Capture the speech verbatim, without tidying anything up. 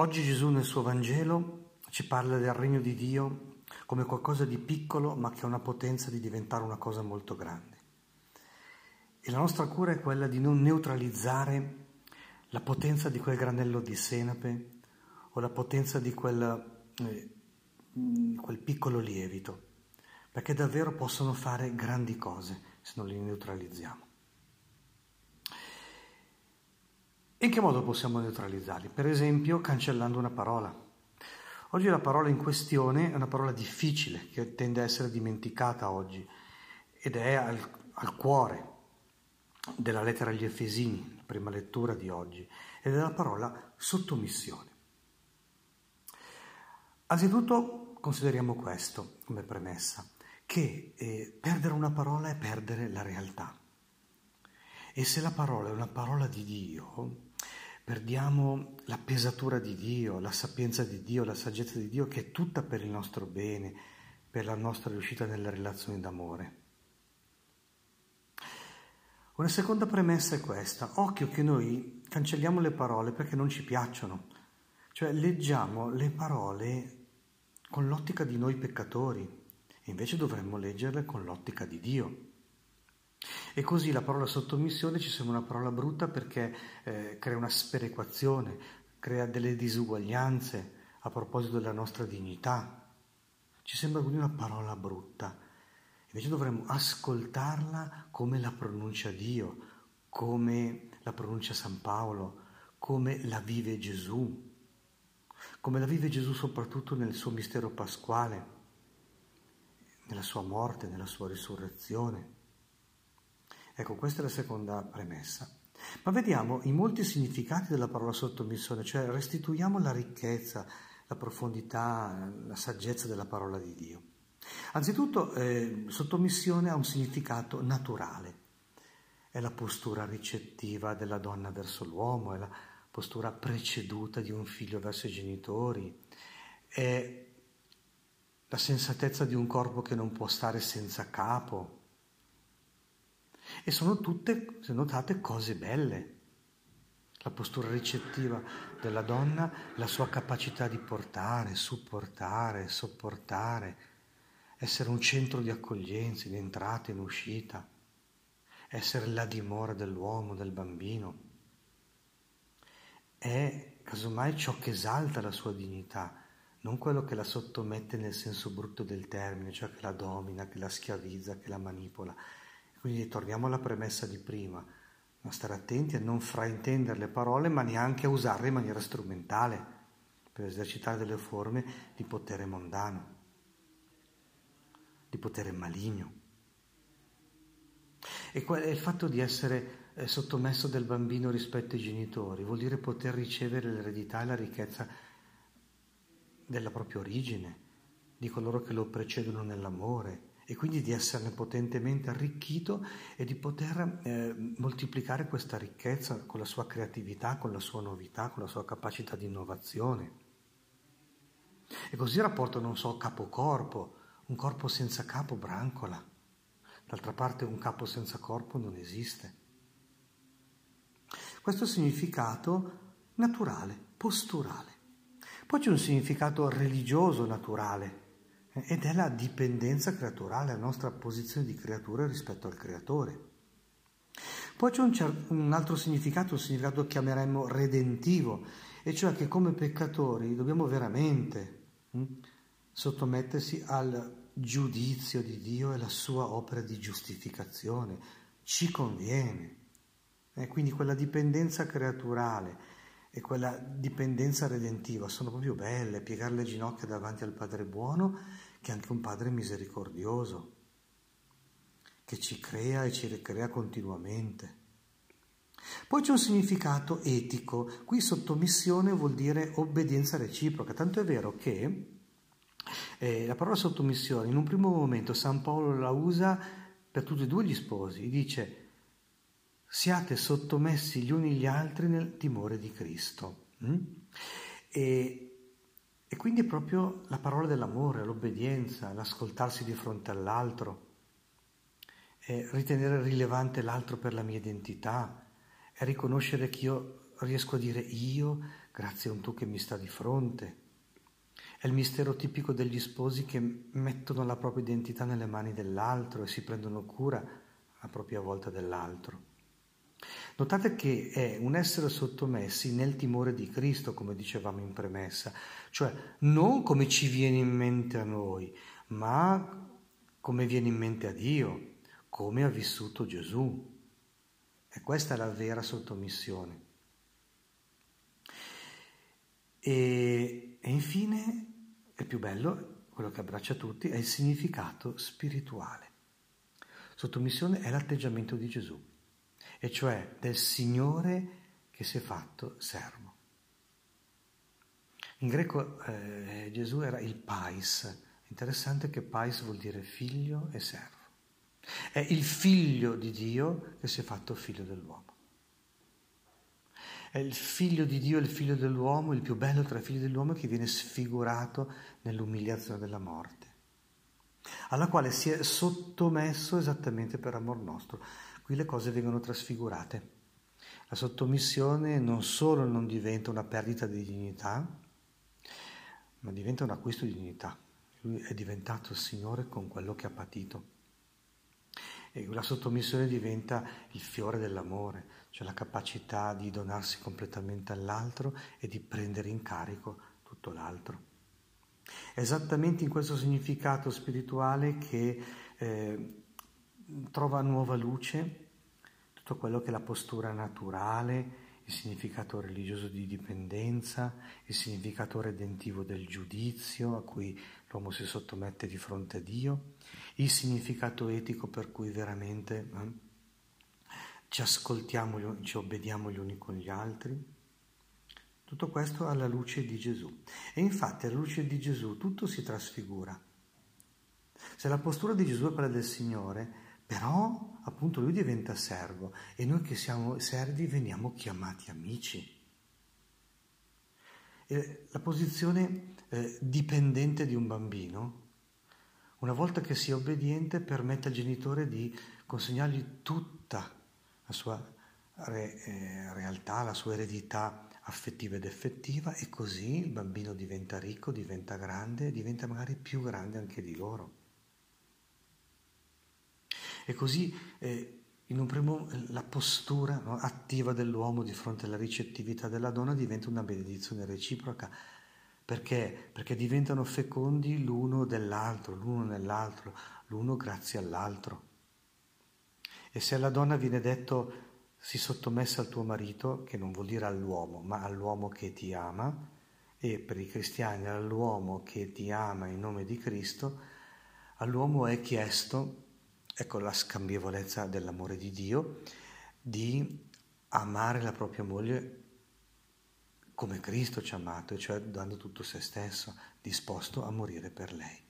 Oggi Gesù nel suo Vangelo ci parla del regno di Dio come qualcosa di piccolo ma che ha una potenza di diventare una cosa molto grande. E la nostra cura è quella di non neutralizzare la potenza di quel granello di senape o la potenza di quel, eh, quel piccolo lievito, perché davvero possono fare grandi cose se non li neutralizziamo. In che modo possiamo neutralizzarli? Per esempio cancellando una parola. Oggi la parola in questione è una parola difficile che tende a essere dimenticata oggi ed è al, al cuore della lettera agli Efesini, la prima lettura di oggi, ed è la parola sottomissione. Anzitutto consideriamo questo come premessa, che eh, perdere una parola è perdere la realtà. E se la parola è una parola di Dio, perdiamo la pesatura di Dio, la sapienza di Dio, la saggezza di Dio che è tutta per il nostro bene, per la nostra riuscita nelle relazioni d'amore. Una seconda premessa è questa: occhio che noi cancelliamo le parole perché non ci piacciono, cioè leggiamo le parole con l'ottica di noi peccatori, e invece dovremmo leggerle con l'ottica di Dio. E così la parola sottomissione ci sembra una parola brutta perché eh, crea una sperequazione, crea delle disuguaglianze a proposito della nostra dignità. Ci sembra quindi una parola brutta. Invece dovremmo ascoltarla come la pronuncia Dio, come la pronuncia San Paolo, come la vive Gesù, come la vive Gesù soprattutto nel suo mistero pasquale, nella sua morte, nella sua risurrezione. Ecco, questa è la seconda premessa. Ma vediamo i molti significati della parola sottomissione, cioè restituiamo la ricchezza, la profondità, la saggezza della parola di Dio. Anzitutto, eh, sottomissione ha un significato naturale. È la postura ricettiva della donna verso l'uomo, è la postura preceduta di un figlio verso i genitori, è la sensatezza di un corpo che non può stare senza capo. E sono tutte, se notate, cose belle. La postura ricettiva della donna, la sua capacità di portare, supportare, sopportare, essere un centro di accoglienza, in entrata, in uscita, essere la dimora dell'uomo, del bambino. È, casomai, ciò che esalta la sua dignità, non quello che la sottomette nel senso brutto del termine, cioè che la domina, che la schiavizza, che la manipola. Quindi torniamo alla premessa di prima, a stare attenti a non fraintendere le parole, ma neanche a usarle in maniera strumentale, per esercitare delle forme di potere mondano, di potere maligno. E il fatto di essere sottomesso del bambino rispetto ai genitori vuol dire poter ricevere l'eredità e la ricchezza della propria origine, di coloro che lo precedono nell'amore, e quindi di esserne potentemente arricchito e di poter eh, moltiplicare questa ricchezza con la sua creatività, con la sua novità, con la sua capacità di innovazione. E così il rapporto, non so, capo-corpo, un corpo senza capo brancola. D'altra parte un capo senza corpo non esiste. Questo è un significato naturale, posturale. Poi c'è un significato religioso naturale, ed è la dipendenza creaturale, la nostra posizione di creatura rispetto al creatore. Poi c'è un, certo, un altro significato, un significato che chiameremmo redentivo, e cioè che come peccatori dobbiamo veramente hm, sottomettersi al giudizio di Dio e alla sua opera di giustificazione. Ci conviene. Eh, quindi quella dipendenza creaturale e quella dipendenza redentiva sono proprio belle, piegare le ginocchia davanti al Padre buono, che è anche un Padre misericordioso, che ci crea e ci ricrea continuamente. Poi c'è un significato etico. Qui sottomissione vuol dire obbedienza reciproca, tanto è vero che eh, la parola sottomissione in un primo momento San Paolo la usa per tutti e due gli sposi, dice: siate sottomessi gli uni gli altri nel timore di Cristo. Mm? E, e quindi è proprio la parola dell'amore, l'obbedienza, l'ascoltarsi di fronte all'altro, ritenere rilevante l'altro per la mia identità, è riconoscere che io riesco a dire io grazie a un tu che mi sta di fronte. È il mistero tipico degli sposi che mettono la propria identità nelle mani dell'altro e si prendono cura a propria volta dell'altro. Notate che è un essere sottomessi nel timore di Cristo, come dicevamo in premessa, cioè non come ci viene in mente a noi, ma come viene in mente a Dio, come ha vissuto Gesù. E questa è la vera sottomissione. E, e infine, è più bello, quello che abbraccia tutti, è il significato spirituale. Sottomissione è l'atteggiamento di Gesù, e cioè del Signore che si è fatto servo. In greco eh, Gesù era il pais. Interessante che pais vuol dire figlio e servo. È il figlio di Dio che si è fatto figlio dell'uomo. È il figlio di Dio, il figlio dell'uomo, il più bello tra i figli dell'uomo, che viene sfigurato nell'umiliazione della morte, alla quale si è sottomesso esattamente per amor nostro. Qui le cose vengono trasfigurate. La sottomissione non solo non diventa una perdita di dignità, ma diventa un acquisto di dignità. Lui è diventato il Signore con quello che ha patito. E la sottomissione diventa il fiore dell'amore, cioè la capacità di donarsi completamente all'altro e di prendere in carico tutto l'altro. Esattamente in questo significato spirituale che eh, trova nuova luce tutto quello che è la postura naturale, il significato religioso di dipendenza, il significato redentivo del giudizio a cui l'uomo si sottomette di fronte a Dio, il significato etico per cui veramente eh, ci ascoltiamo, ci obbediamo gli uni con gli altri. Tutto questo alla luce di Gesù. E infatti alla luce di Gesù tutto si trasfigura. Se la postura di Gesù è quella del Signore, però appunto lui diventa servo e noi che siamo servi veniamo chiamati amici. E la posizione eh, dipendente di un bambino, una volta che sia obbediente, permette al genitore di consegnargli tutta la sua re, eh, realtà, la sua eredità affettiva ed effettiva, e così il bambino diventa ricco, diventa grande, diventa magari più grande anche di loro. E così eh, in un primo la postura no, attiva dell'uomo di fronte alla ricettività della donna diventa una benedizione reciproca, perché perché diventano fecondi l'uno dell'altro, l'uno nell'altro, l'uno grazie all'altro. E se alla donna viene detto si sottomessa al tuo marito, che non vuol dire all'uomo, ma all'uomo che ti ama, e per i cristiani all'uomo che ti ama in nome di Cristo, all'uomo è chiesto, ecco la scambievolezza dell'amore di Dio, di amare la propria moglie come Cristo ci ha amato, e cioè dando tutto se stesso, disposto a morire per lei.